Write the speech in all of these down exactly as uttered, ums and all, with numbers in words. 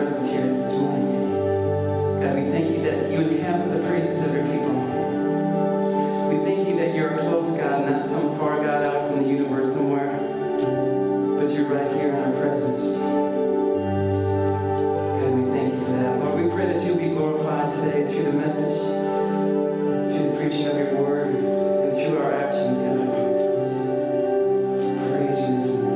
presence here this morning. God, we thank you that you inhabit the praises of your people. We thank you that you're a close God, not some far God out in the universe somewhere, but you're right here in our presence. God, we thank you for that. Lord, we pray that you'll be glorified today through the message, through the preaching of your word, and through our actions, God. Praise you this morning.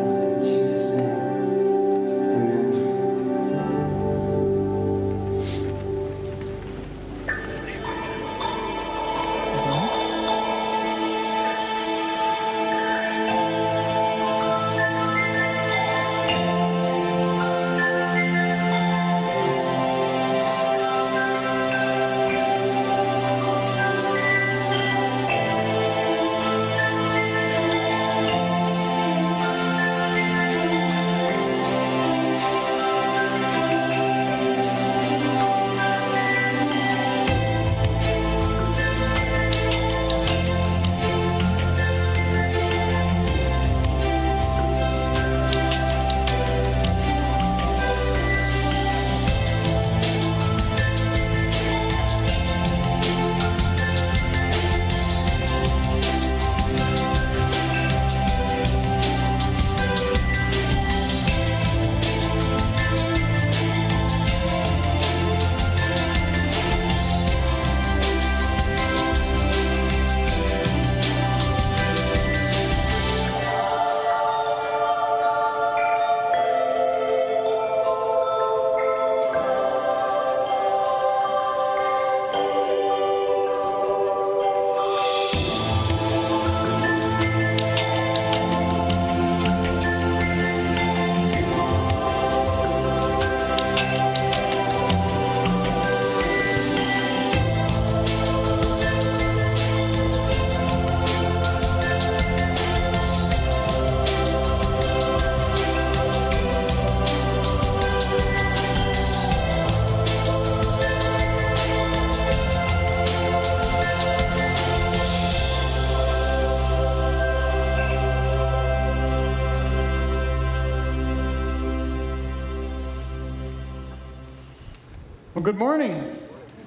Good morning.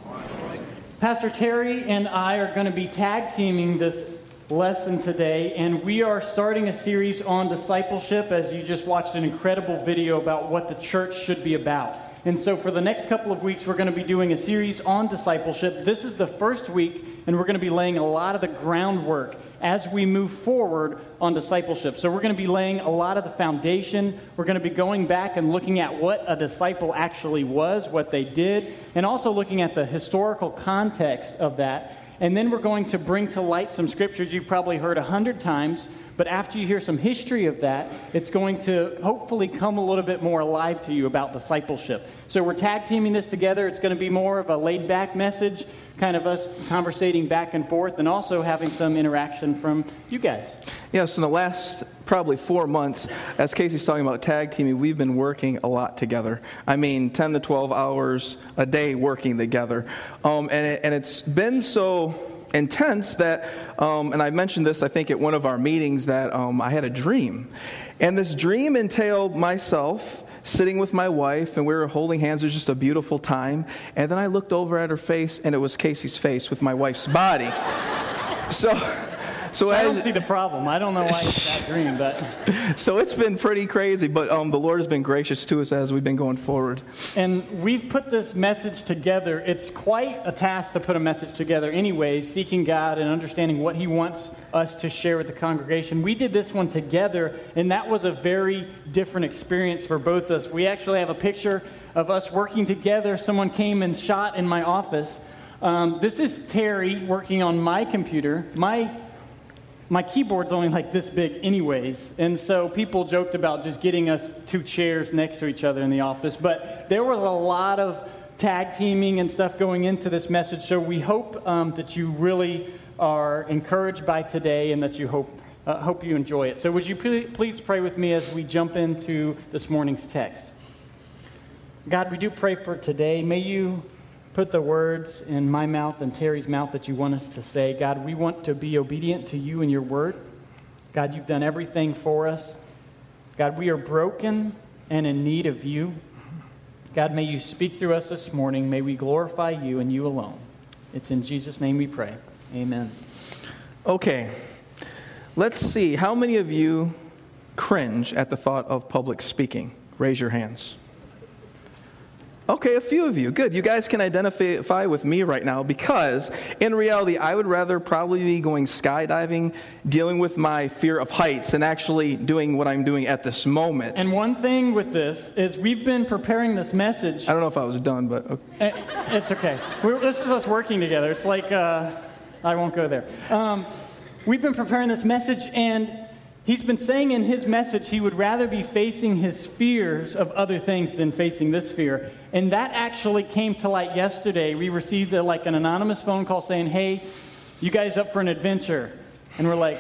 Good morning. Pastor Terry and I are going to be tag teaming this lesson today, and we are starting a series on discipleship, as you just watched an incredible video about what the church should be about. And so for the next couple of weeks, we're going to be doing a series on discipleship. This is the first week, and we're going to be laying a lot of the groundwork as we move forward on discipleship. So we're going to be laying a lot of the foundation. We're going to be going back and looking at what a disciple actually was, what they did, and also looking at the historical context of that. And then we're going to bring to light some scriptures you've probably heard a hundred times, but after you hear some history of that, it's going to hopefully come a little bit more alive to you about discipleship. So we're tag teaming this together. It's going to be more of a laid-back message, kind of us conversating back and forth, and also having some interaction from you guys. Yes, in the last probably four months, as Casey's talking about tag teaming, we've been working a lot together. I mean, ten to twelve hours a day working together. Um, and, it, and it's been so intense that, um, and I mentioned this, I think, at one of our meetings, that um, I had a dream. And this dream entailed myself sitting with my wife, and we were holding hands. It was just a beautiful time. And then I looked over at her face, and it was Casey's face with my wife's body. So... So, so I don't see the problem. I don't know why it's that dream, but so it's been pretty crazy. But um, the Lord has been gracious to us as we've been going forward. And we've put this message together. It's quite a task to put a message together, anyways. Seeking God and understanding what He wants us to share with the congregation. We did this one together, and that was a very different experience for both of us. We actually have a picture of us working together. Someone came and shot in my office. Um, this is Terry working on my computer. My My keyboard's only like this big anyways, and so people joked about just getting us two chairs next to each other in the office, but there was a lot of tag teaming and stuff going into this message, so we hope um, that you really are encouraged by today and that you hope uh, hope you enjoy it. So would you pl- please pray with me as we jump into this morning's text. God, we do pray for today. May you put the words in my mouth and Terry's mouth that you want us to say. God, we want to be obedient to you and your word. God, you've done everything for us. God, we are broken and in need of you. God, may you speak through us this morning. May we glorify you and you alone. It's in Jesus' name we pray. Amen. Okay. Let's see. How many of you cringe at the thought of public speaking? Raise your hands. Okay, a few of you. Good. You guys can identify with me right now because, in reality, I would rather probably be going skydiving, dealing with my fear of heights, and actually doing what I'm doing at this moment. And one thing with this is we've been preparing this message. I don't know if I was done, but... Okay. It's okay. We're, this is us working together. It's like... Uh, I won't go there. Um, we've been preparing this message, and he's been saying in his message he would rather be facing his fears of other things than facing this fear. And that actually came to light yesterday. We received a, like an anonymous phone call saying, hey, you guys up for an adventure? And we're like,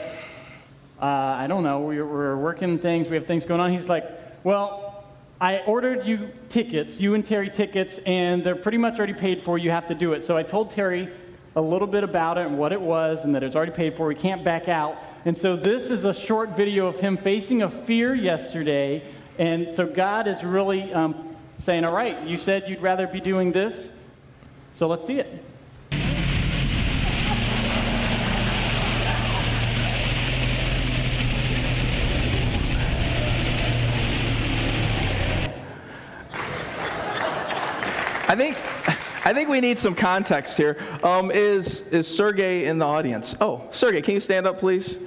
uh, I don't know. We're, we're working things. We have things going on. He's like, well, I ordered you tickets, you and Terry tickets, and they're pretty much already paid for. You have to do it. So I told Terry a little bit about it and what it was and that it's already paid for. We can't back out. And so this is a short video of him facing a fear yesterday. And so God is really um, saying, all right, you said you'd rather be doing this. So let's see it. I think... I think we need some context here. Um, is is Sergey in the audience? Oh, Sergey, can you stand up, please?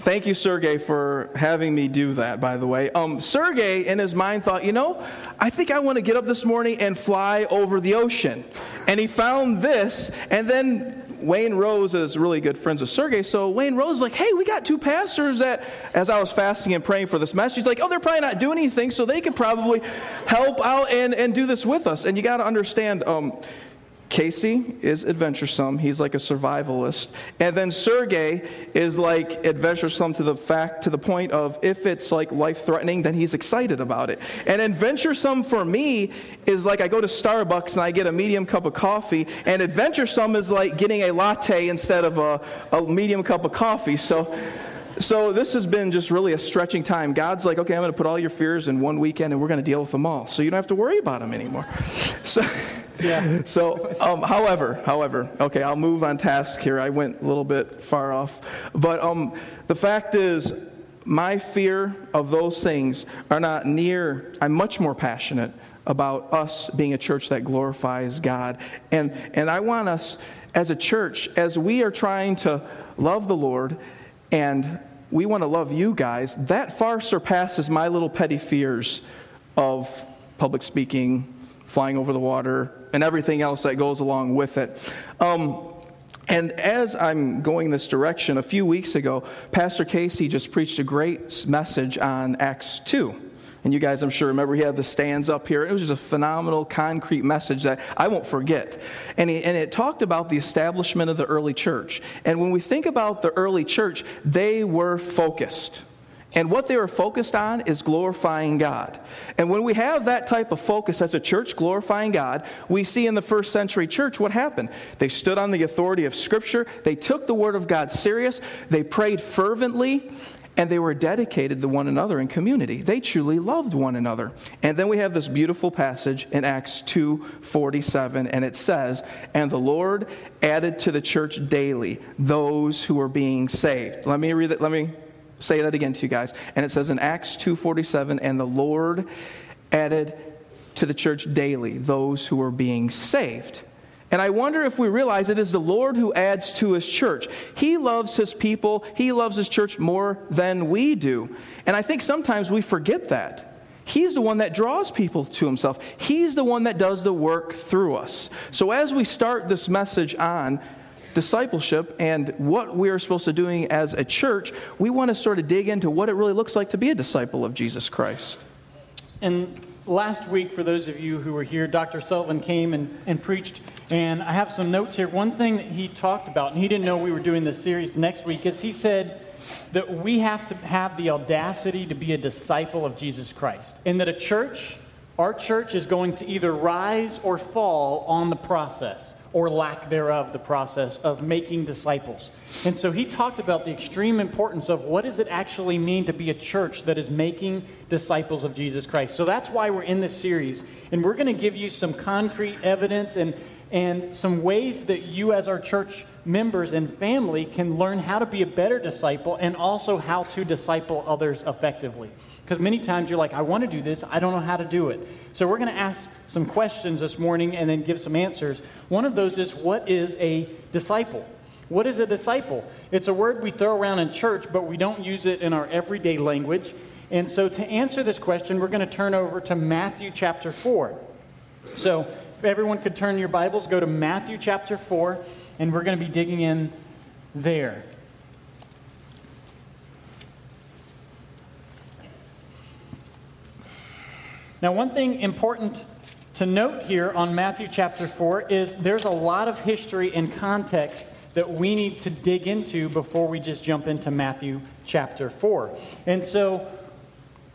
Thank you, Sergey, for having me do that, by the way. Um, Sergey, in his mind, thought, you know, I think I want to get up this morning and fly over the ocean. And he found this, and then... Wayne Rose is really good friends with Sergey, so Wayne Rose is like, hey, we got two pastors that, as I was fasting and praying for this message, he's like, oh, they're probably not doing anything, so they could probably help out and, and do this with us. And you got to understand, um, Casey is adventuresome. He's like a survivalist. And then Sergey is like adventuresome to the fact, to the point of if it's like life-threatening, then he's excited about it. And adventuresome for me is like I go to Starbucks and I get a medium cup of coffee. And adventuresome is like getting a latte instead of a, a medium cup of coffee. So... So this has been just really a stretching time. God's like, okay, I'm going to put all your fears in one weekend, and we're going to deal with them all. So you don't have to worry about them anymore. So, yeah. So, um, however, however, okay, I'll move on task here. I went a little bit far off. But um, the fact is, my fear of those things are not near. I'm much more passionate about us being a church that glorifies God. And, and I want us, as a church, as we are trying to love the Lord and we want to love you guys, that far surpasses my little petty fears of public speaking, flying over the water, and everything else that goes along with it. Um, and as I'm going this direction, a few weeks ago, Pastor Casey just preached a great message on Acts two. And you guys, I'm sure, remember he had the stands up here. It was just a phenomenal, concrete message that I won't forget. And, he, and it talked about the establishment of the early church. And when we think about the early church, they were focused. And what they were focused on is glorifying God. And when we have that type of focus as a church glorifying God, we see in the first century church what happened. They stood on the authority of Scripture. They took the Word of God serious. They prayed fervently. And they were dedicated to one another in community. They truly loved one another. And then we have this beautiful passage in Acts two forty-seven, and it says, and the Lord added to the church daily those who were being saved. Let me read that. Let me say that again to you guys. And it says in Acts two forty-seven, and the Lord added to the church daily those who were being saved. And I wonder if we realize it is the Lord who adds to His church. He loves His people. He loves His church more than we do. And I think sometimes we forget that. He's the one that draws people to Himself. He's the one that does the work through us. So as we start this message on discipleship and what we are supposed to be doing as a church, we want to sort of dig into what it really looks like to be a disciple of Jesus Christ. And last week, for those of you who were here, Doctor Sullivan came and, and preached, and I have some notes here. One thing that he talked about, and he didn't know we were doing this series next week, is he said that we have to have the audacity to be a disciple of Jesus Christ, and that a church, our church, is going to either rise or fall on the process. or lack thereof, the process of making disciples. And so he talked about the extreme importance of what does it actually mean to be a church that is making disciples of Jesus Christ. So that's why we're in this series, and we're going to give you some concrete evidence and and some ways that you as our church members and family can learn how to be a better disciple and also how to disciple others effectively. Because many times you're like, I want to do this, I don't know how to do it. So we're going to ask some questions this morning and then give some answers. One of those is, what is a disciple? What is a disciple? It's a word we throw around in church, but we don't use it in our everyday language. And so to answer this question, we're going to turn over to Matthew chapter four. So if everyone could turn your Bibles, go to Matthew chapter four, and we're going to be digging in there. Now, one thing important to note here on Matthew chapter four is there's a lot of history and context that we need to dig into before we just jump into Matthew chapter four. And so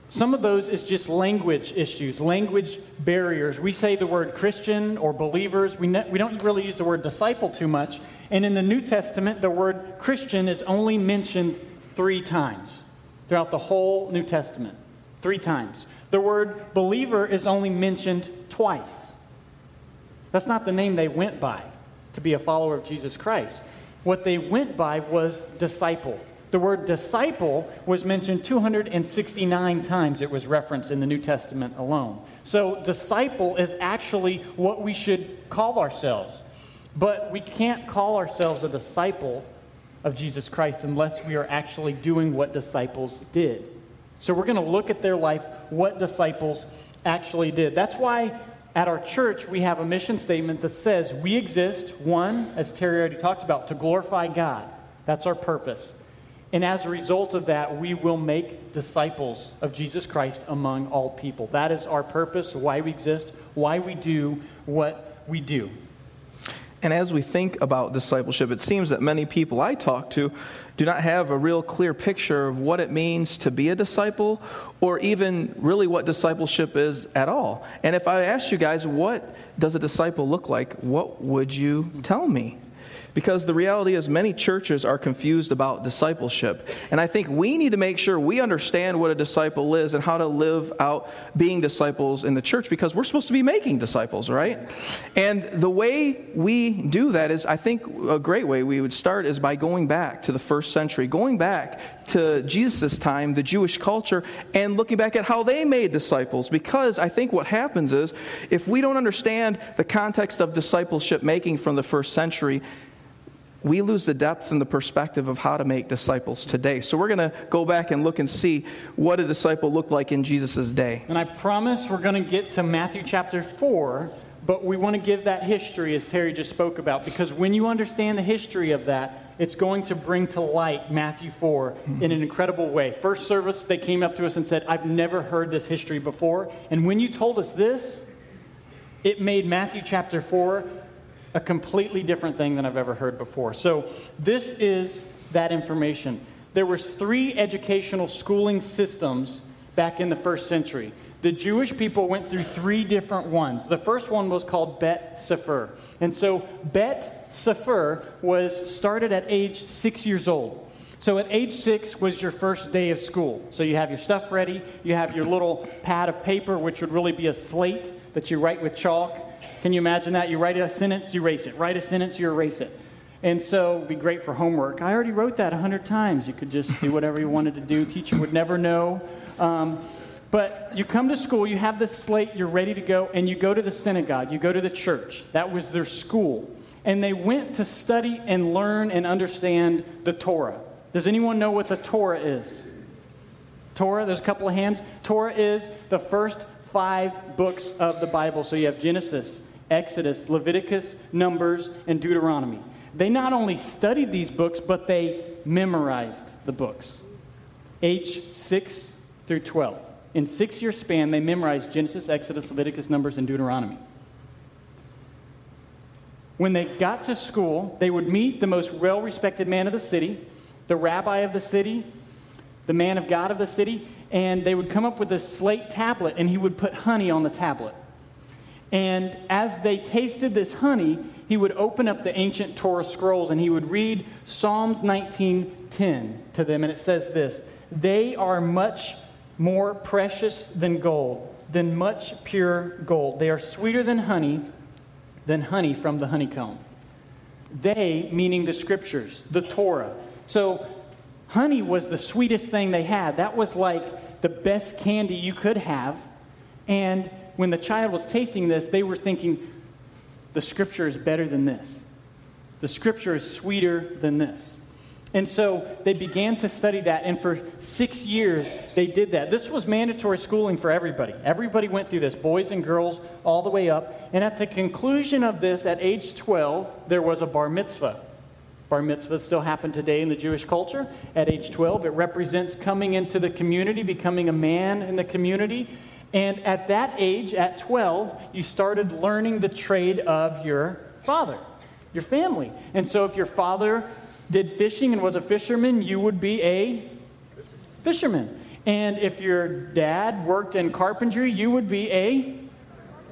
some of those is just language issues, language barriers. We say the word Christian or believers. We, ne- we don't really use the word disciple too much. And in the New Testament, the word Christian is only mentioned three times throughout the whole New Testament. Three times. The word believer is only mentioned twice. That's not the name they went by to be a follower of Jesus Christ. What they went by was disciple. The word disciple was mentioned two hundred sixty-nine times. It was referenced in the New Testament alone. So disciple is actually what we should call ourselves. But we can't call ourselves a disciple of Jesus Christ unless we are actually doing what disciples did. So we're going to look at their life, what disciples actually did. That's why at our church we have a mission statement that says we exist, one, as Terry already talked about, to glorify God. That's our purpose. And as a result of that, we will make disciples of Jesus Christ among all people. That is our purpose, why we exist, why we do what we do. And as we think about discipleship, it seems that many people I talk to do not have a real clear picture of what it means to be a disciple or even really what discipleship is at all. And if I asked you guys, what does a disciple look like, what would you tell me? Because the reality is many churches are confused about discipleship. And I think we need to make sure we understand what a disciple is and how to live out being disciples in the church, because we're supposed to be making disciples, right? And the way we do that is, I think a great way we would start is by going back to the first century, going back to Jesus' time, the Jewish culture, and looking back at how they made disciples. Because I think what happens is, if we don't understand the context of discipleship making from the first century, we lose the depth and the perspective of how to make disciples today. So we're going to go back and look and see what a disciple looked like in Jesus' day. And I promise we're going to get to Matthew chapter four, but we want to give that history as Terry just spoke about, because when you understand the history of that, it's going to bring to light Matthew four mm-hmm. in an incredible way. First service, they came up to us and said, I've never heard this history before. And when you told us this, it made Matthew chapter four a completely different thing than I've ever heard before. So this is that information. There was three educational schooling systems back in the first century. The Jewish people went through three different ones. The first one was called Bet Sefer. And so Bet Sefer was started at age six years old. So at age six was your first day of school. So you have your stuff ready. You have your little pad of paper, which would really be a slate that you write with chalk. Can you imagine that? You write a sentence, you erase it. Write a sentence, you erase it. And so it would be great for homework. I already wrote that a hundred times. You could just do whatever you wanted to do. Teacher would never know. Um, but you come to school, you have this slate, you're ready to go, and you go to the synagogue. You go to the church. That was their school. And they went to study and learn and understand the Torah. Does anyone know what the Torah is? Torah, there's a couple of hands. Torah is the first five books of the Bible. So you have Genesis, Exodus, Leviticus, Numbers, and Deuteronomy. They not only studied these books, but they memorized the books. Age six through twelve. In six-year span, they memorized Genesis, Exodus, Leviticus, Numbers, and Deuteronomy. When they got to school, they would meet the most well-respected man of the city, the rabbi of the city, the man of God of the city, and they would come up with a slate tablet, and he would put honey on the tablet. And as they tasted this honey, he would open up the ancient Torah scrolls and he would read Psalms nineteen ten to them. And it says this: "They are much more precious than gold, than much pure gold. They are sweeter than honey, than honey from the honeycomb." They, meaning the scriptures, the Torah. So honey was the sweetest thing they had. That was like the best candy you could have. And when the child was tasting this, they were thinking, the scripture is better than this. The scripture is sweeter than this. And so they began to study that, and for six years they did that. This was mandatory schooling for everybody. Everybody went through this, boys and girls, all the way up. And at the conclusion of this, at age twelve, there was a bar mitzvah. Bar mitzvahs still happen today in the Jewish culture. At age twelve, it represents coming into the community, becoming a man in the community. And at that age, at twelve, you started learning the trade of your father, your family. And so if your father did fishing and was a fisherman, you would be a fisherman. And if your dad worked in carpentry, you would be a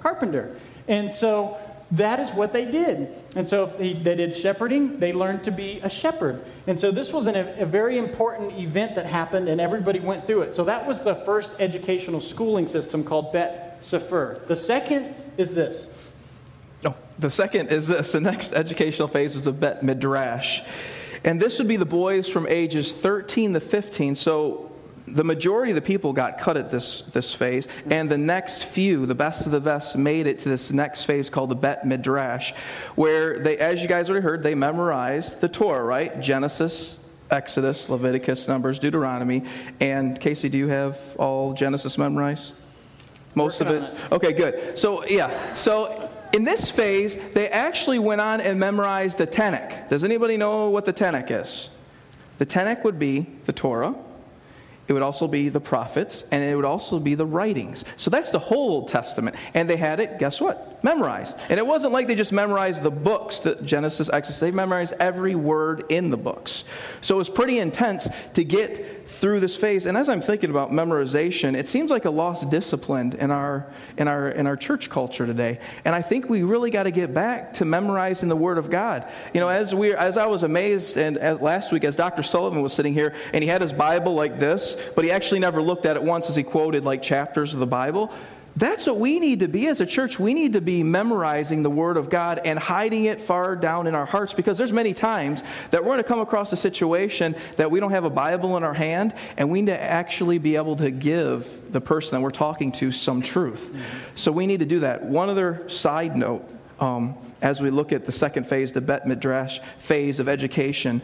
carpenter. And so that is what they did. And so if they, they did shepherding, they learned to be a shepherd. And so this was an, a very important event that happened, and everybody went through it. So that was the first educational schooling system called Bet Sefer. The second is this. Oh, the second is this. The next educational phase is the Bet Midrash. And this would be the boys from ages thirteen to fifteen. So the majority of the people got cut at this, this phase. And the next few, the best of the best, made it to this next phase called the Bet Midrash, where they, as you guys already heard, they memorized the Torah, right? Genesis, Exodus, Leviticus, Numbers, Deuteronomy. And Casey, do you have all Genesis memorized? Most of it? it? Okay, good. So, yeah. So in this phase, they actually went on and memorized the Tanakh. Does anybody know what the Tanakh is? The Tanakh would be the Torah. It would also be the prophets. And it would also be the writings. So that's the whole Old Testament. And they had it, guess what? Memorized. And it wasn't like they just memorized the books, the Genesis, Exodus. They memorized every word in the books. So it was pretty intense to get through this phase. And as I'm thinking about memorization, it seems like a lost discipline in our in our in our church culture today. And I think we really got to get back to memorizing the Word of God. You know, as we as I was amazed, and as, last week as Doctor Sullivan was sitting here, and he had his Bible like this, but he actually never looked at it once as he quoted like chapters of the Bible. That's what we need to be as a church. We need to be memorizing the Word of God and hiding it far down in our hearts, because there's many times that we're going to come across a situation that we don't have a Bible in our hand, and we need to actually be able to give the person that we're talking to some truth. Mm-hmm. So we need to do that. One other side note, um, as we look at the second phase, the Bet Midrash phase of education,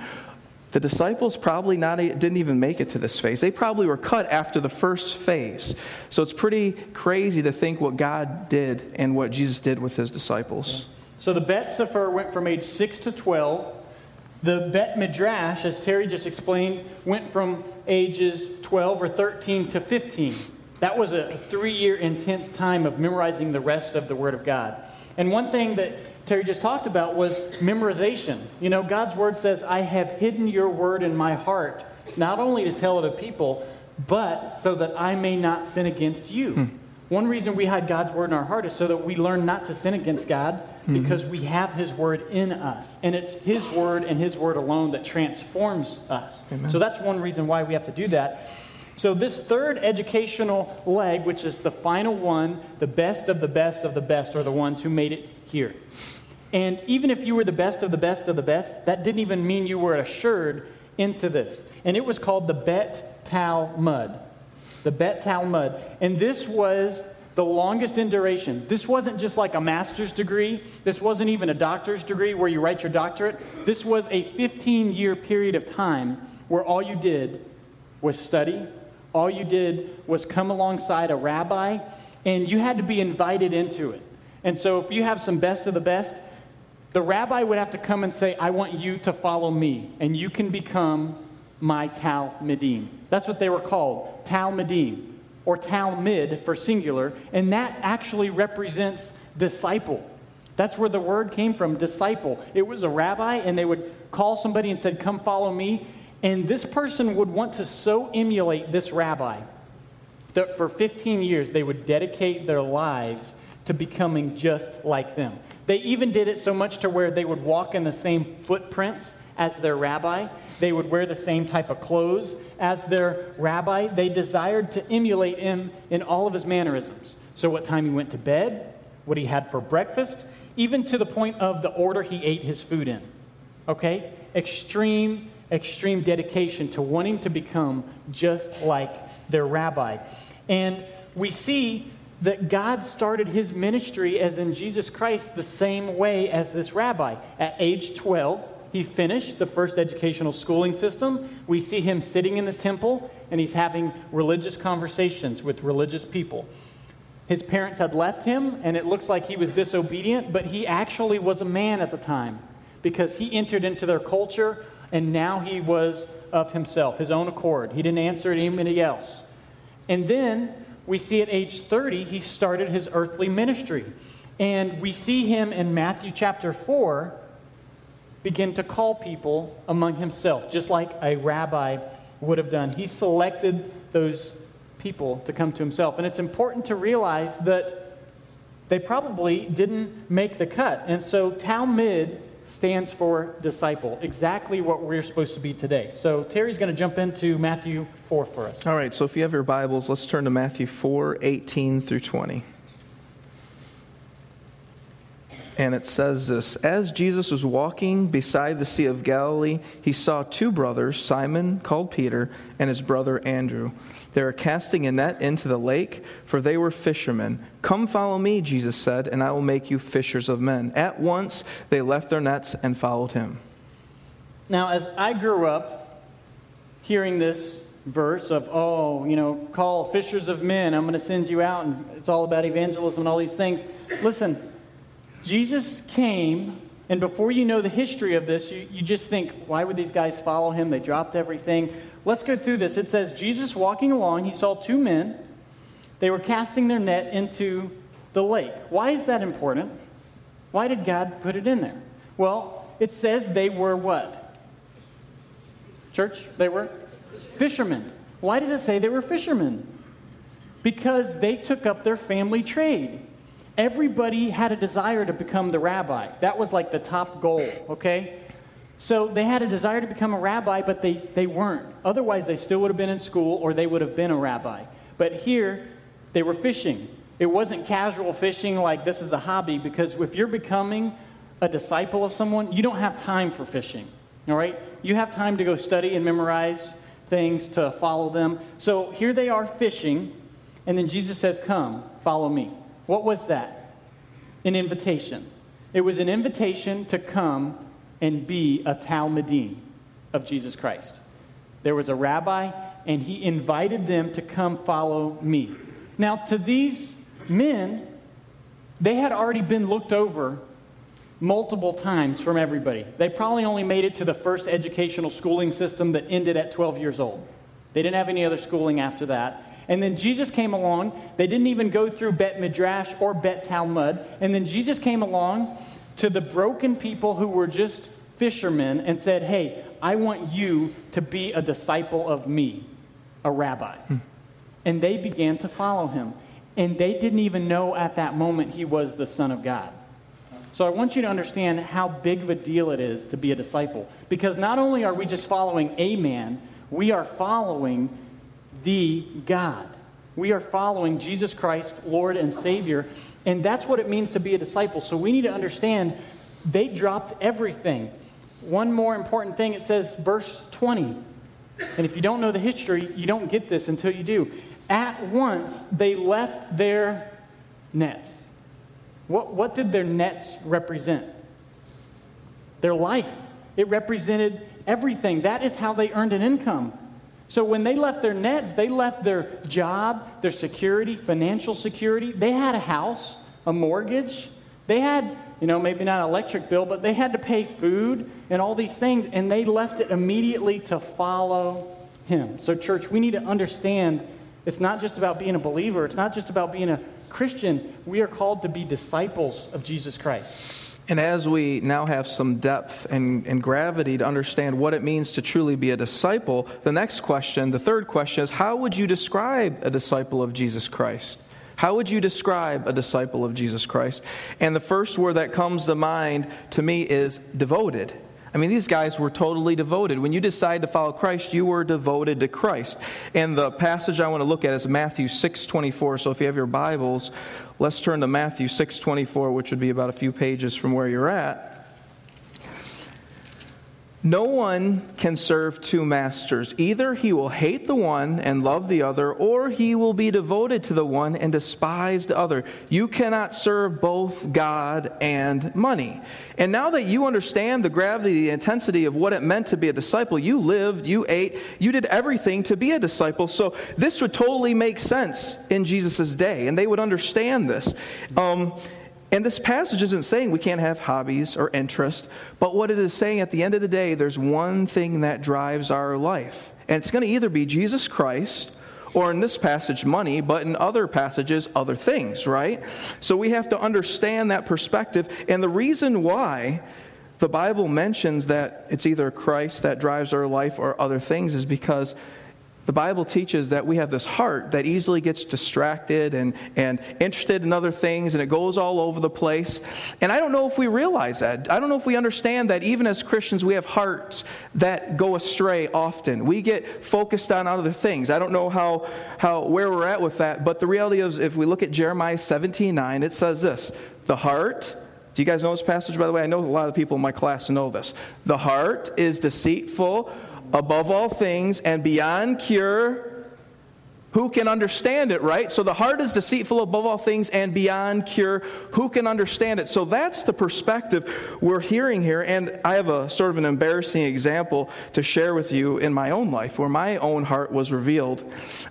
the disciples probably not didn't even make it to this phase. They probably were cut after the first phase. So it's pretty crazy to think what God did and what Jesus did with his disciples. So the Bet Sefer went from age six to twelve. The Bet Midrash, as Terry just explained, went from ages twelve or thirteen to fifteen. That was a three-year intense time of memorizing the rest of the Word of God. And one thing that Terry just talked about was memorization. You know, God's Word says, "I have hidden your word in my heart, not only to tell it to people, but so that I may not sin against you." Hmm. One reason we hide God's Word in our heart is so that we learn not to sin against God, mm-hmm. because we have His Word in us. And it's His Word and His Word alone that transforms us. Amen. So that's one reason why we have to do that. So this third educational leg, which is the final one, the best of the best of the best are the ones who made it here. And even if you were the best of the best of the best, that didn't even mean you were assured into this. And it was called the Bet Talmud. The Bet Talmud. And this was the longest in duration. This wasn't just like a master's degree. This wasn't even a doctor's degree where you write your doctorate. This was a fifteen-year period of time where all you did was study. All you did was come alongside a rabbi, and you had to be invited into it. And so if you have some best of the best, the rabbi would have to come and say, "I want you to follow me, and you can become my Talmidim." That's what they were called, Talmidim, or Talmid for singular, and that actually represents disciple. That's where the word came from, disciple. It was a rabbi, and they would call somebody and said, "Come follow me." And this person would want to so emulate this rabbi that for fifteen years they would dedicate their lives to becoming just like them. They even did it so much to where they would walk in the same footprints as their rabbi. They would wear the same type of clothes as their rabbi. They desired to emulate him in all of his mannerisms. So what time he went to bed, what he had for breakfast, even to the point of the order he ate his food in. Okay? Extreme, extreme dedication to wanting to become just like their rabbi. And we see that God started his ministry, as in Jesus Christ, the same way as this rabbi. At age twelve, he finished the first educational schooling system. We see him sitting in the temple, and he's having religious conversations with religious people. His parents had left him, and it looks like he was disobedient, but he actually was a man at the time because he entered into their culture, and now he was of himself, his own accord. He didn't answer to anybody else. And then we see at age thirty, he started his earthly ministry. And we see him in Matthew chapter four begin to call people among himself, just like a rabbi would have done. He selected those people to come to himself. And it's important to realize that they probably didn't make the cut. And so Talmud stands for disciple, exactly what we're supposed to be today. So Terry's going to jump into Matthew four for us. All right, so if you have your Bibles, let's turn to Matthew four, eighteen through twenty. And it says this: As Jesus was walking beside the Sea of Galilee, he saw two brothers, Simon, called Peter, and his brother Andrew. They were casting a net into the lake, for they were fishermen. Come follow me, Jesus said, and I will make you fishers of men. At once they left their nets and followed him. Now, as I grew up hearing this verse of, oh, you know, call fishers of men, I'm going to send you out, and it's all about evangelism and all these things. Listen, Jesus came, and before you know the history of this, you, you just think, why would these guys follow him? They dropped everything. Let's go through this. It says, Jesus walking along, he saw two men. They were casting their net into the lake. Why is that important? Why did God put it in there? Well, it says they were what? Church, they were fishermen. Why does it say they were fishermen? Because they took up their family trade. Everybody had a desire to become the rabbi. That was like the top goal, okay? So they had a desire to become a rabbi, but they, they weren't. Otherwise, they still would have been in school or they would have been a rabbi. But here, they were fishing. It wasn't casual fishing like this is a hobby, because if you're becoming a disciple of someone, you don't have time for fishing, all right? You have time to go study and memorize things, to follow them. So here they are fishing, and then Jesus says, come, follow me. What was that? An invitation. It was an invitation to come and be a Talmudim of Jesus Christ. There was a rabbi, and he invited them to come follow me. Now, to these men, they had already been looked over multiple times from everybody. They probably only made it to the first educational schooling system that ended at twelve years old. They didn't have any other schooling after that. And then Jesus came along. They didn't even go through Bet Midrash or Bet Talmud. And then Jesus came along to the broken people who were just fishermen and said, hey, I want you to be a disciple of me, a rabbi. Hmm. And they began to follow him. And they didn't even know at that moment he was the Son of God. So I want you to understand how big of a deal it is to be a disciple. Because not only are we just following a man, we are following the God. We are following Jesus Christ, Lord and Savior, and that's what it means to be a disciple. So we need to understand they dropped everything. One more important thing, it says, verse twenty. And if you don't know the history, you don't get this until you do. At once, they left their nets. What, what did their nets represent? Their life. It represented everything. That is how they earned an income. So when they left their nets, they left their job, their security, financial security. They had a house, a mortgage. They had, you know, maybe not an electric bill, but they had to pay food and all these things, and they left it immediately to follow him. So church, we need to understand it's not just about being a believer. It's not just about being a Christian. We are called to be disciples of Jesus Christ. And as we now have some depth and, and gravity to understand what it means to truly be a disciple, the next question, the third question is, how would you describe a disciple of Jesus Christ? How would you describe a disciple of Jesus Christ? And the first word that comes to mind to me is devoted. I mean, these guys were totally devoted. When you decide to follow Christ, you were devoted to Christ. And the passage I want to look at is Matthew six twenty-four. So if you have your Bibles, let's turn to Matthew six twenty-four, which would be about a few pages from where you're at. No one can serve two masters. Either he will hate the one and love the other, or he will be devoted to the one and despise the other. You cannot serve both God and money. And now that you understand the gravity, the intensity of what it meant to be a disciple, you lived, you ate, you did everything to be a disciple. So this would totally make sense in Jesus' day, and they would understand this. Um, And this passage isn't saying we can't have hobbies or interests, but what it is saying at the end of the day, there's one thing that drives our life. And it's going to either be Jesus Christ or, in this passage, money, but in other passages, other things, right? So we have to understand that perspective. And the reason why the Bible mentions that it's either Christ that drives our life or other things is because the Bible teaches that we have this heart that easily gets distracted and, and interested in other things, and it goes all over the place. And I don't know if we realize that. I don't know if we understand that even as Christians, we have hearts that go astray often. We get focused on other things. I don't know how, how where we're at with that, but the reality is, if we look at Jeremiah seventeen nine, it says this: the heart... Do you guys know this passage, by the way? I know a lot of people in my class know this. The heart is deceitful above all things and beyond cure. Who can understand it, right? So the heart is deceitful above all things and beyond cure. Who can understand it? So that's the perspective we're hearing here. And I have a sort of an embarrassing example to share with you in my own life where my own heart was revealed.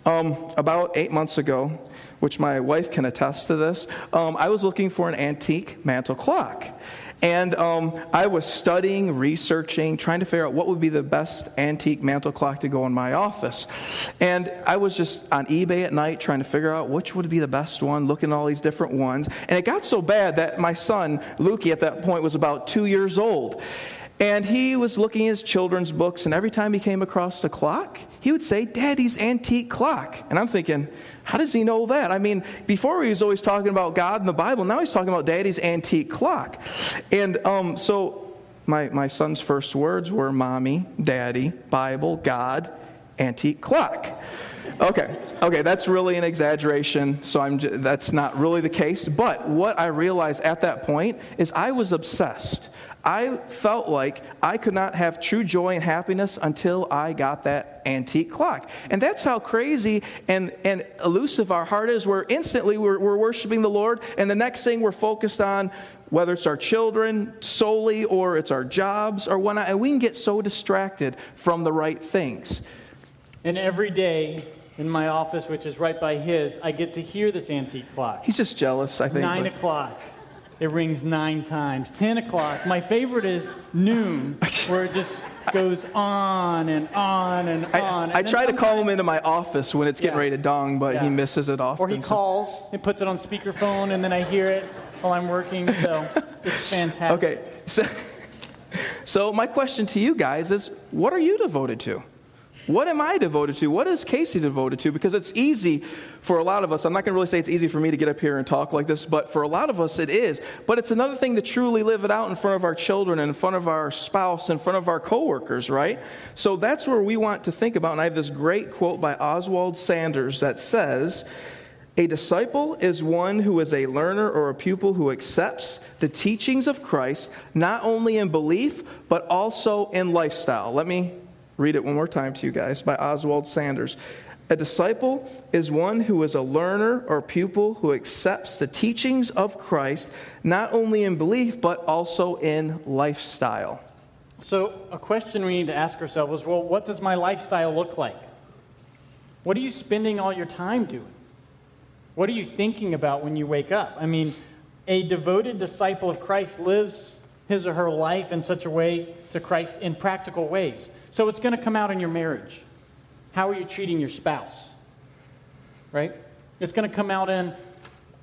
Um, about eight months ago, which my wife can attest to this, um, I was looking for an antique mantel clock. And um, I was studying, researching, trying to figure out what would be the best antique mantel clock to go in my office. And I was just on eBay at night trying to figure out which would be the best one, looking at all these different ones. And it got so bad that my son, Lukey, at that point was about two years old. And he was looking at his children's books, and every time he came across the clock, he would say, "Daddy's antique clock." And I'm thinking, how does he know that? I mean, before he was always talking about God and the Bible. Now he's talking about Daddy's antique clock. And um, so my, my son's first words were, "Mommy, Daddy, Bible, God, antique clock." Okay, okay, that's really an exaggeration, so I'm j- that's not really the case. But what I realized at that point is I was obsessed. I felt like I could not have true joy and happiness until I got that antique clock. And that's how crazy and, and elusive our heart is, where instantly we're, we're worshiping the Lord, and the next thing we're focused on, whether it's our children solely or it's our jobs or whatnot, and we can get so distracted from the right things. And every day in my office, which is right by his, I get to hear this antique clock. He's just jealous, I think. Nine but... o'clock. It rings nine times. Ten o'clock. My favorite is noon, where it just goes on and on and I, on. And I try to call him into my office when it's getting yeah, ready to dong, but yeah. he misses it often. Or he so. calls and puts it on speakerphone, and then I hear it while I'm working, so it's fantastic. Okay, so, so my question to you guys is, what are you devoted to? What am I devoted to? What is Casey devoted to? Because it's easy for a lot of us. I'm not going to really say it's easy for me to get up here and talk like this, but for a lot of us it is. But it's another thing to truly live it out in front of our children, in front of our spouse, in front of our coworkers, right? So that's where we want to think about. And I have this great quote by Oswald Sanders that says, "A disciple is one who is a learner or a pupil who accepts the teachings of Christ, not only in belief, but also in lifestyle." Let me read it one more time to you guys, by Oswald Sanders. "A disciple is one who is a learner or pupil who accepts the teachings of Christ, not only in belief, but also in lifestyle." So a question we need to ask ourselves is, well, what does my lifestyle look like? What are you spending all your time doing? What are you thinking about when you wake up? I mean, a devoted disciple of Christ lives his or her life in such a way to Christ in practical ways. So it's going to come out in your marriage. How are you treating your spouse? Right? It's going to come out in,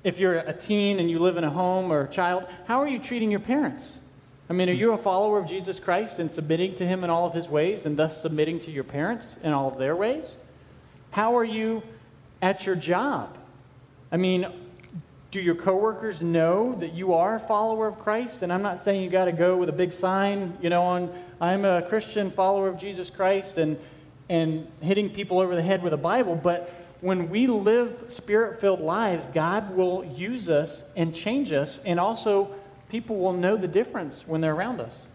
if you're a teen and you live in a home or a child, how are you treating your parents? I mean, are you a follower of Jesus Christ and submitting to him in all of his ways and thus submitting to your parents in all of their ways? How are you at your job? I mean, do your coworkers know that you are a follower of Christ? And I'm not saying you got to go with a big sign, you know, on I'm a Christian follower of Jesus Christ and and hitting people over the head with a Bible. But when we live Spirit-filled lives, God will use us and change us, and also people will know the difference when they're around us.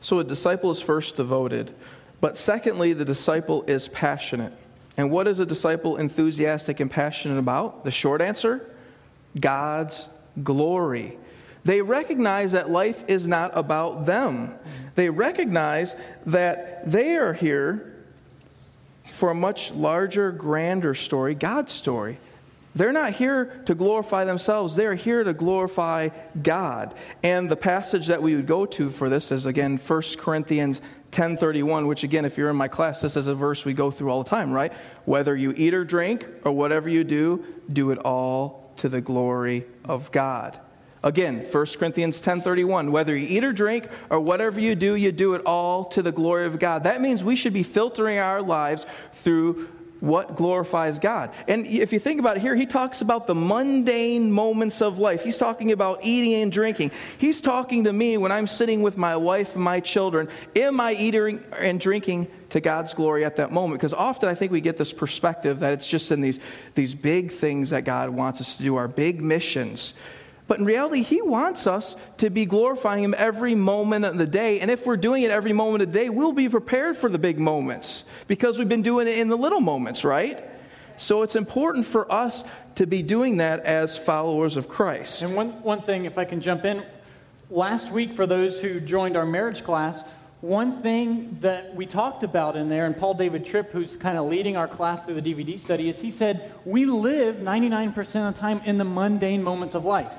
So a disciple is first devoted, but secondly, the disciple is passionate. And what is a disciple enthusiastic and passionate about? The short answer, God's glory. They recognize that life is not about them. They recognize that they are here for a much larger, grander story, God's story. They're not here to glorify themselves. They're here to glorify God. And the passage that we would go to for this is, again, First Corinthians ten thirty-one, which, again, if you're in my class, this is a verse we go through all the time, right? Whether you eat or drink or whatever you do, do it all to the glory of God. Again, First Corinthians ten thirty-one, whether you eat or drink or whatever you do, you do it all to the glory of God. That means we should be filtering our lives through what glorifies God. And if you think about it here, he talks about the mundane moments of life. He's talking about eating and drinking. He's talking to me when I'm sitting with my wife and my children. Am I eating and drinking to God's glory at that moment? Because often I think we get this perspective that it's just in these, these big things that God wants us to do, our big missions. But in reality, he wants us to be glorifying him every moment of the day. And if we're doing it every moment of the day, we'll be prepared for the big moments because we've been doing it in the little moments, right? So it's important for us to be doing that as followers of Christ. And one, one thing, if I can jump in, last week for those who joined our marriage class, one thing that we talked about in there, and Paul David Tripp, who's kind of leading our class through the D V D study, is he said, we live ninety-nine percent of the time in the mundane moments of life.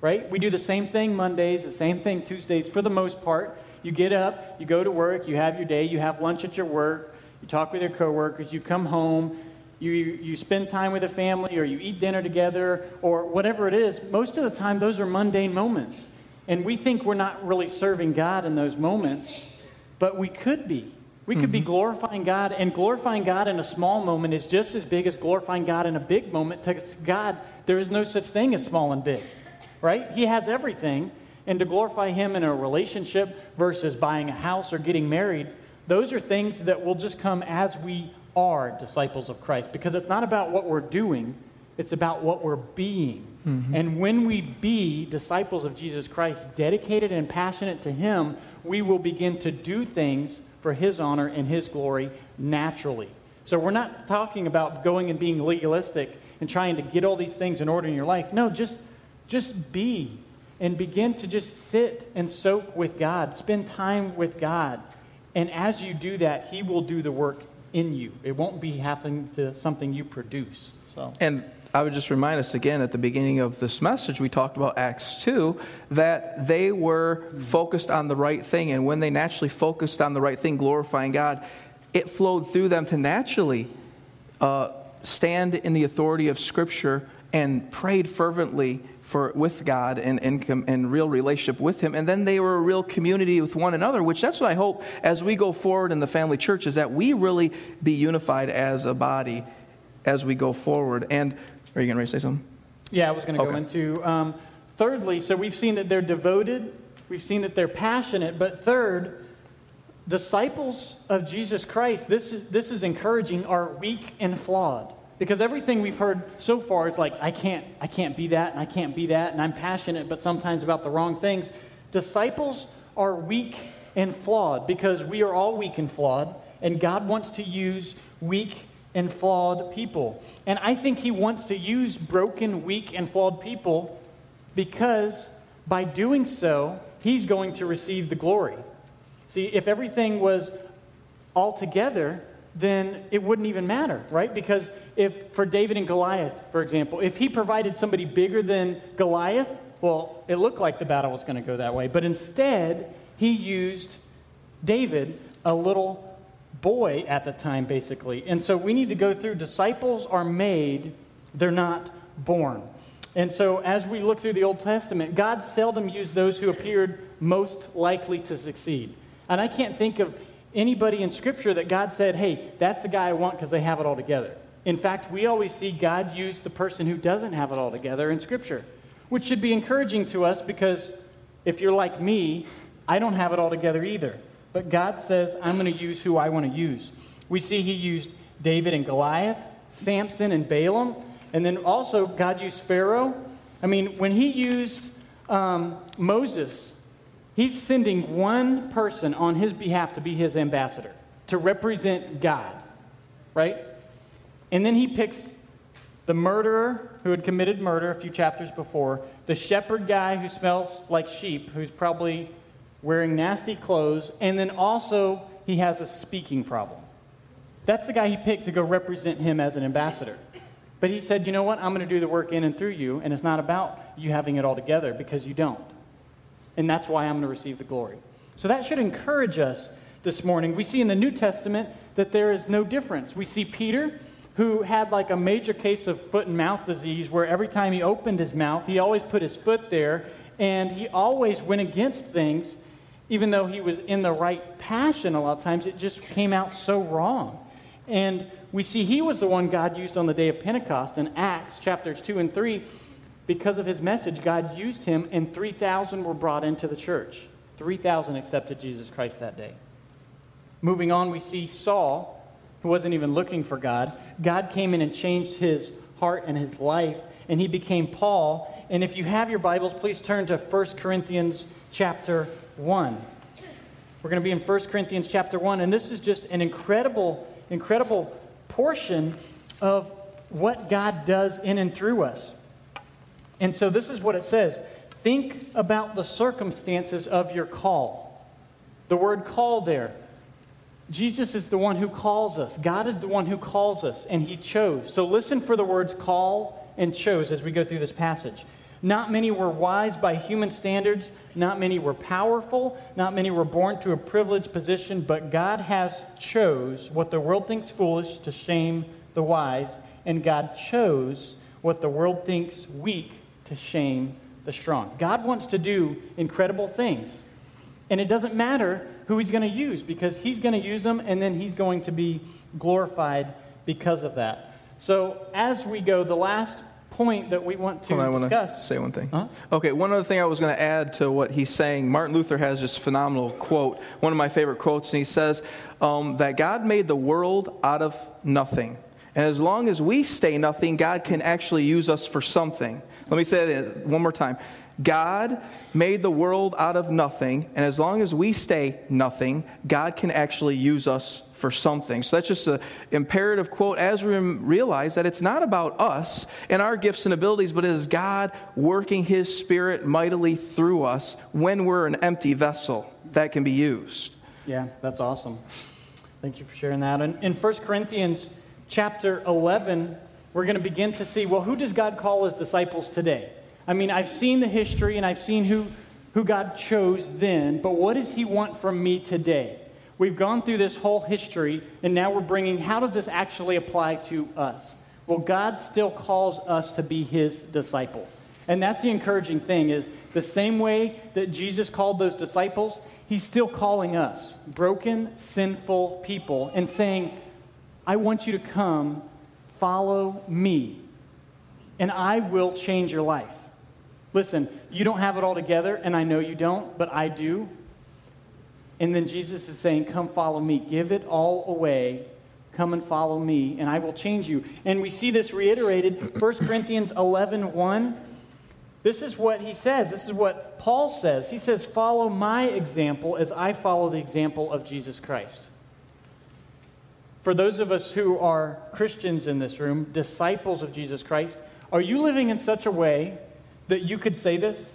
Right? We do the same thing Mondays, the same thing Tuesdays for the most part. You get up, you go to work, you have your day, you have lunch at your work, you talk with your coworkers, you come home, you, you spend time with the family, or you eat dinner together, or whatever it is. Most of the time, those are mundane moments. And we think we're not really serving God in those moments, but we could be. We could mm-hmm. be glorifying God, and glorifying God in a small moment is just as big as glorifying God in a big moment. To God, there is no such thing as small and big. Right? He has everything, and to glorify him in a relationship versus buying a house or getting married, those are things that will just come as we are disciples of Christ, because it's not about what we're doing, it's about what we're being. Mm-hmm. And when we be disciples of Jesus Christ, dedicated and passionate to him, we will begin to do things for his honor and his glory naturally. So we're not talking about going and being legalistic and trying to get all these things in order in your life. No, just Just be and begin to just sit and soak with God. Spend time with God. And as you do that, he will do the work in you. It won't be happening to something you produce. So, and I would just remind us again at the beginning of this message, we talked about Acts two, that they were focused on the right thing. And when they naturally focused on the right thing, glorifying God, it flowed through them to naturally uh, stand in the authority of Scripture and prayed fervently For, with God and, and, and real relationship with him. And then they were a real community with one another, which that's what I hope as we go forward in the family church is that we really be unified as a body as we go forward. And are you going to say something? Yeah, I was going to okay. go into um, thirdly, so we've seen that they're devoted. We've seen that they're passionate. But third, disciples of Jesus Christ, this is, this is encouraging, are weak and flawed. Because everything we've heard so far is like, I can't, I can't be that, and I can't be that, and I'm passionate, but sometimes about the wrong things. Disciples are weak and flawed because we are all weak and flawed, and God wants to use weak and flawed people. And I think he wants to use broken, weak, and flawed people because by doing so, he's going to receive the glory. See, if everything was all together, then it wouldn't even matter, right? Because if, for David and Goliath, for example, if he provided somebody bigger than Goliath, well, it looked like the battle was going to go that way. But instead, he used David, a little boy at the time, basically. And so we need to go through, disciples are made, they're not born. And so as we look through the Old Testament, God seldom used those who appeared most likely to succeed. And I can't think of anybody in Scripture that God said, hey, that's the guy I want because they have it all together. In fact, we always see God use the person who doesn't have it all together in Scripture, which should be encouraging to us because if you're like me, I don't have it all together either. But God says, I'm going to use who I want to use. We see he used David and Goliath, Samson and Balaam, and then also God used Pharaoh. I mean, when he used um, Moses, he's sending one person on his behalf to be his ambassador, to represent God, right? And then he picks the murderer who had committed murder a few chapters before, the shepherd guy who smells like sheep, who's probably wearing nasty clothes, and then also he has a speaking problem. That's the guy he picked to go represent him as an ambassador. But he said, you know what, I'm going to do the work in and through you, and it's not about you having it all together because you don't. And that's why I'm going to receive the glory. So that should encourage us this morning. We see in the New Testament that there is no difference. We see Peter, who had like a major case of foot and mouth disease where every time he opened his mouth, he always put his foot there, and he always went against things, even though he was in the right passion a lot of times, it just came out so wrong. And we see he was the one God used on the day of Pentecost in Acts chapters two and three. Because of his message, God used him, and three thousand were brought into the church. three thousand accepted Jesus Christ that day. Moving on, we see Saul, who wasn't even looking for God. God came in and changed his heart and his life, and he became Paul. And if you have your Bibles, please turn to First Corinthians chapter one. We're going to be in First Corinthians chapter one, and this is just an incredible incredible portion of what God does in and through us. And so this is what it says. Think about the circumstances of your call. The word call there. Jesus is the one who calls us. God is the one who calls us, and he chose. So listen for the words call and chose as we go through this passage. Not many were wise by human standards. Not many were powerful. Not many were born to a privileged position. But God has chose what the world thinks foolish to shame the wise. And God chose what the world thinks weak to shame the strong. God wants to do incredible things. And it doesn't matter who he's going to use, because he's going to use them and then he's going to be glorified because of that. So as we go, the last point that we want to well, I discuss. Want to say one thing. Huh? Okay, one other thing I was going to add to what he's saying. Martin Luther has this phenomenal quote, one of my favorite quotes, and he says um, that God made the world out of nothing. And as long as we stay nothing, God can actually use us for something. Let me say that one more time. God made the world out of nothing, and as long as we stay nothing, God can actually use us for something. So that's just an imperative quote as we realize that it's not about us and our gifts and abilities, but it is God working his Spirit mightily through us when we're an empty vessel that can be used. Yeah, that's awesome. Thank you for sharing that. And in First Corinthians chapter eleven, we're going to begin to see, well, who does God call his disciples today? I mean, I've seen the history and I've seen who, who God chose then, but what does he want from me today? We've gone through this whole history, and now we're bringing, how does this actually apply to us? Well, God still calls us to be his disciple. And that's the encouraging thing is the same way that Jesus called those disciples, he's still calling us, broken, sinful people, and saying, I want you to come, follow me, and I will change your life. Listen, you don't have it all together, and I know you don't, but I do. And then Jesus is saying, come follow me. Give it all away. Come and follow me, and I will change you. And we see this reiterated, First Corinthians eleven one. This is what he says. This is what Paul says. He says, follow my example as I follow the example of Jesus Christ. For those of us who are Christians in this room, disciples of Jesus Christ, are you living in such a way that you could say this?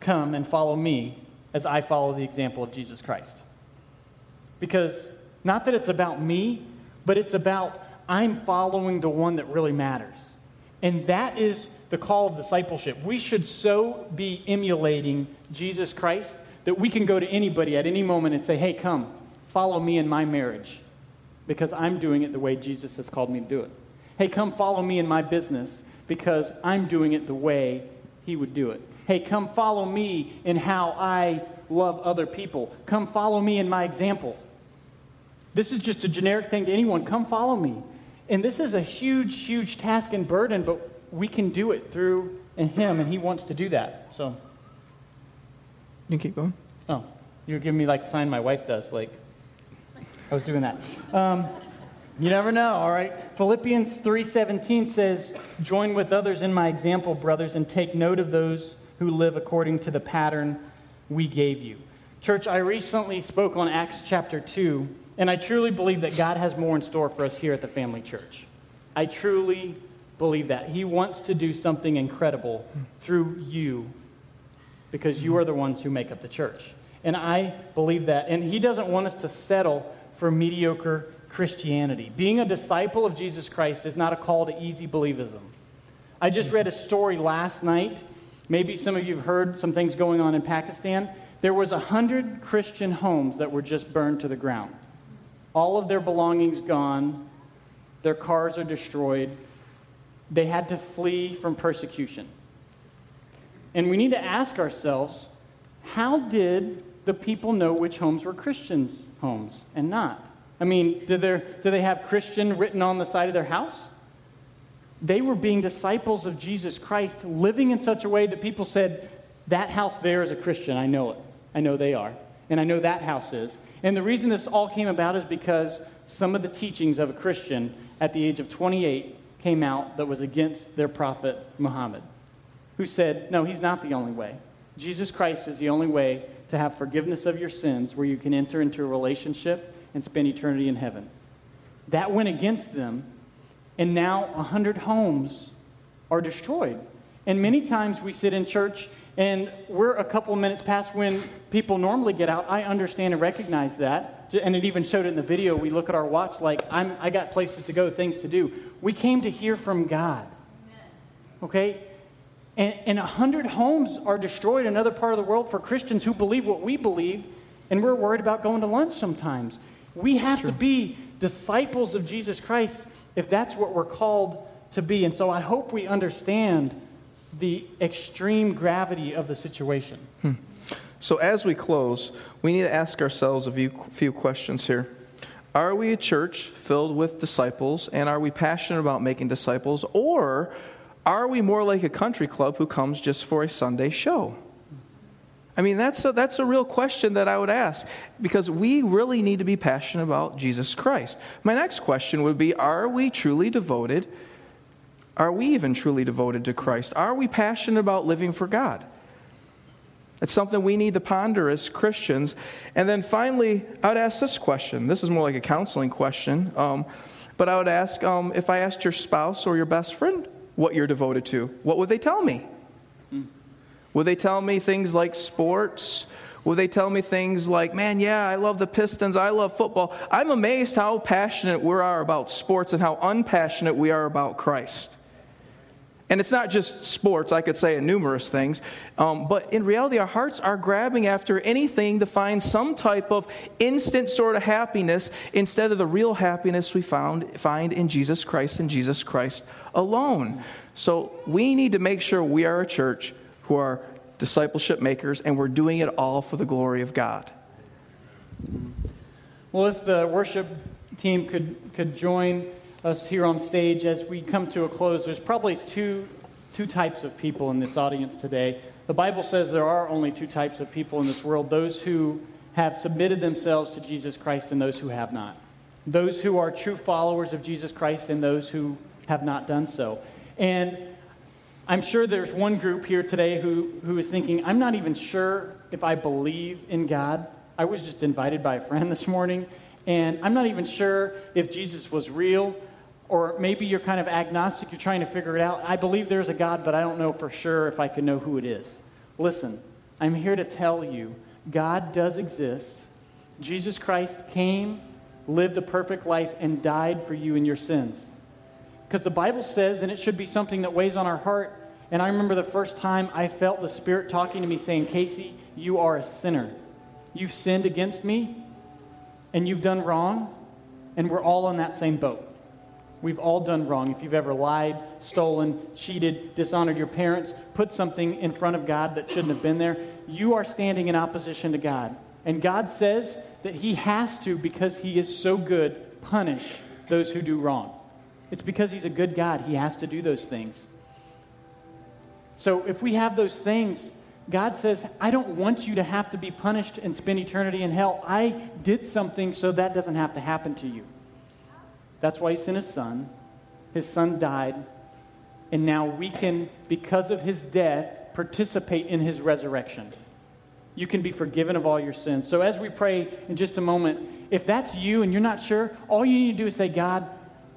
Come and follow me as I follow the example of Jesus Christ. Because not that it's about me, but it's about I'm following the one that really matters. And that is the call of discipleship. We should so be emulating Jesus Christ that we can go to anybody at any moment and say, hey, come, follow me in my marriage because I'm doing it the way Jesus has called me to do it. Hey, come follow me in my business because I'm doing it the way he would do it. Hey, come follow me in how I love other people. Come follow me in my example. This is just a generic thing to anyone. Come follow me. And this is a huge, huge task and burden, but we can do it through Him, and He wants to do that. So you keep going. Oh, you're giving me like the sign my wife does. Like I was doing that. Um, you never know. All right. Philippians three seventeen says, "Join with others in my example, brothers, and take note of those who live according to the pattern we gave you." Church, I recently spoke on Acts chapter two, and I truly believe that God has more in store for us here at the Family Church. I truly believe that. He wants to do something incredible through you because you are the ones who make up the church. And I believe that. And He doesn't want us to settle for mediocre Christianity. Being a disciple of Jesus Christ is not a call to easy believism. I just read a story last night. Maybe some of you have heard some things going on in Pakistan. There was a hundred Christian homes that were just burned to the ground. All of their belongings gone. Their cars are destroyed. They had to flee from persecution. And we need to ask ourselves, how did the people know which homes were Christians' homes and not? I mean, did there, did they have Christian written on the side of their house? They were being disciples of Jesus Christ, living in such a way that people said, that house there is a Christian. I know it. I know they are. And I know that house is. And the reason this all came about is because some of the teachings of a Christian at the age of twenty-eight came out that was against their prophet Muhammad, who said, no, He's not the only way. Jesus Christ is the only way to have forgiveness of your sins where you can enter into a relationship and spend eternity in heaven. That went against them, and now a hundred homes are destroyed. And many times we sit in church and we're a couple minutes past when people normally get out. I understand and recognize that. And it even showed in the video, we look at our watch like, I'm, I got places to go, things to do. We came to hear from God, okay? And, and a hundred homes are destroyed in another part of the world for Christians who believe what we believe, and we're worried about going to lunch sometimes. We have to be disciples of Jesus Christ if that's what we're called to be. And so I hope we understand the extreme gravity of the situation. Hmm. So as we close, we need to ask ourselves a few, few questions here. Are we a church filled with disciples, and are we passionate about making disciples, or are we more like a country club who comes just for a Sunday show? I mean, that's a, that's a real question that I would ask, because we really need to be passionate about Jesus Christ. My next question would be, are we truly devoted? Are we even truly devoted to Christ? Are we passionate about living for God? It's something we need to ponder as Christians. And then finally, I would ask this question. This is more like a counseling question. Um, but I would ask, um, if I asked your spouse or your best friend what you're devoted to, what would they tell me? Mm. Would they tell me things like sports? Would they tell me things like, man, yeah, I love the Pistons. I love football. I'm amazed how passionate we are about sports and how unpassionate we are about Christ. And it's not just sports. I could say numerous things. Um, but in reality, our hearts are grabbing after anything to find some type of instant sort of happiness instead of the real happiness we found find in Jesus Christ and Jesus Christ alone. So we need to make sure we are a church who are discipleship makers, and we're doing it all for the glory of God. Well, if the worship team could, could join us here on stage as we come to a close, there's probably two two types of people in this audience today. The Bible says there are only two types of people in this world: those who have submitted themselves to Jesus Christ and those who have not. Those who are true followers of Jesus Christ and those who have not done so. And I'm sure there's one group here today who, who is thinking, I'm not even sure if I believe in God. I was just invited by a friend this morning, and I'm not even sure if Jesus was real. Or maybe you're kind of agnostic, you're trying to figure it out. I believe there's a God, but I don't know for sure if I can know who it is. Listen, I'm here to tell you, God does exist. Jesus Christ came, lived a perfect life, and died for you and your sins. Because the Bible says, and it should be something that weighs on our heart, and I remember the first time I felt the Spirit talking to me saying, Casey, you are a sinner. You've sinned against me, and you've done wrong, and we're all on that same boat. We've all done wrong. If you've ever lied, stolen, cheated, dishonored your parents, put something in front of God that shouldn't have been there, you are standing in opposition to God. And God says that he has to, because he is so good, punish those who do wrong. It's because he's a good God, he has to do those things. So if we have those things, God says, I don't want you to have to be punished and spend eternity in hell. I did something so that doesn't have to happen to you. That's why he sent his son. His son died. And now we can, because of his death, participate in his resurrection. You can be forgiven of all your sins. So as we pray in just a moment, if that's you and you're not sure, all you need to do is say, God,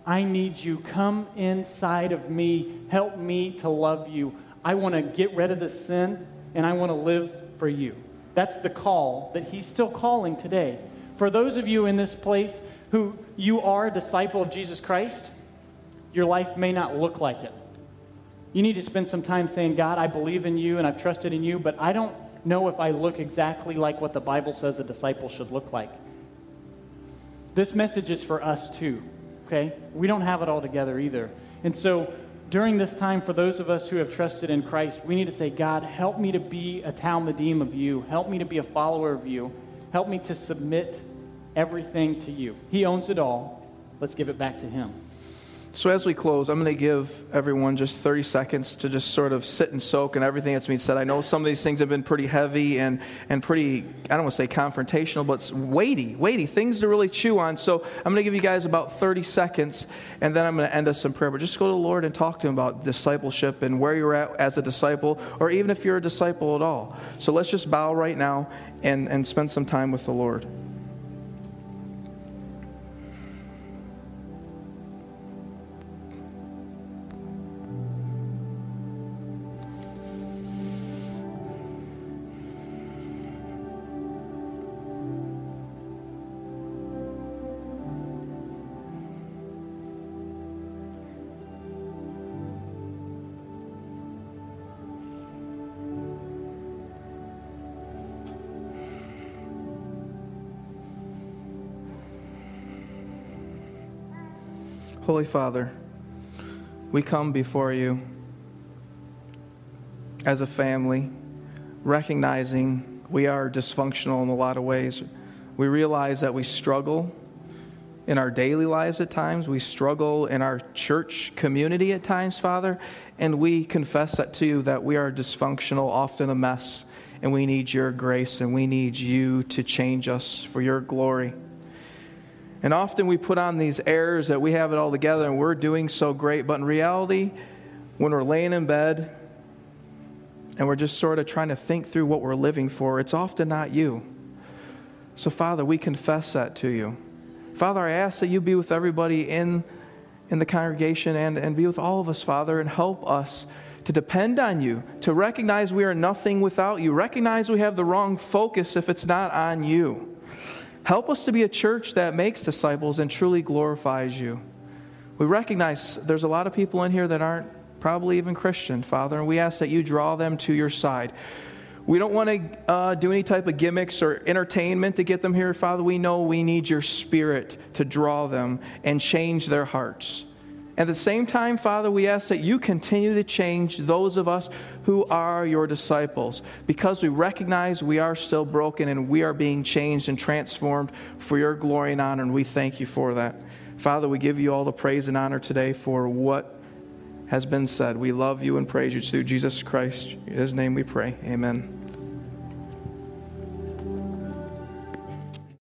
I need you. Come inside of me. Help me to love you. I want to get rid of this sin, and I want to live for you. That's the call that he's still calling today. For those of you in this place who you are a disciple of Jesus Christ, your life may not look like it. You need to spend some time saying, God, I believe in you and I've trusted in you, but I don't know if I look exactly like what the Bible says a disciple should look like. This message is for us too, okay? We don't have it all together either. And so during this time, for those of us who have trusted in Christ, we need to say, God, help me to be a Talmudim of you. Help me to be a follower of you. Help me to submit everything to you. He owns it all. Let's give it back to him. So as we close, I'm going to give everyone just thirty seconds to just sort of sit and soak in everything that's been said. I know some of these things have been pretty heavy and, and pretty, I don't want to say confrontational, but weighty, weighty, things to really chew on. So I'm going to give you guys about thirty seconds, and then I'm going to end us in prayer. But just go to the Lord and talk to him about discipleship and where you're at as a disciple, or even if you're a disciple at all. So let's just bow right now and, and spend some time with the Lord. Holy Father, we come before you as a family, recognizing we are dysfunctional in a lot of ways. We realize that we struggle in our daily lives at times. We struggle in our church community at times, Father, and we confess that to you, that we are dysfunctional, often a mess, and we need your grace, and we need you to change us for your glory. And often we put on these airs that we have it all together and we're doing so great. But in reality, when we're laying in bed and we're just sort of trying to think through what we're living for, it's often not you. So, Father, we confess that to you. Father, I ask that you be with everybody in, in the congregation and, and be with all of us, Father, and help us to depend on you, to recognize we are nothing without you, recognize we have the wrong focus if it's not on you. Help us to be a church that makes disciples and truly glorifies you. We recognize there's a lot of people in here that aren't probably even Christian, Father, and we ask that you draw them to your side. We don't want to uh, do any type of gimmicks or entertainment to get them here, Father. We know we need your spirit to draw them and change their hearts. At the same time, Father, we ask that you continue to change those of us who are your disciples, because we recognize we are still broken and we are being changed and transformed for your glory and honor, and we thank you for that. Father, we give you all the praise and honor today for what has been said. We love you and praise you through Jesus Christ. In his name we pray. Amen.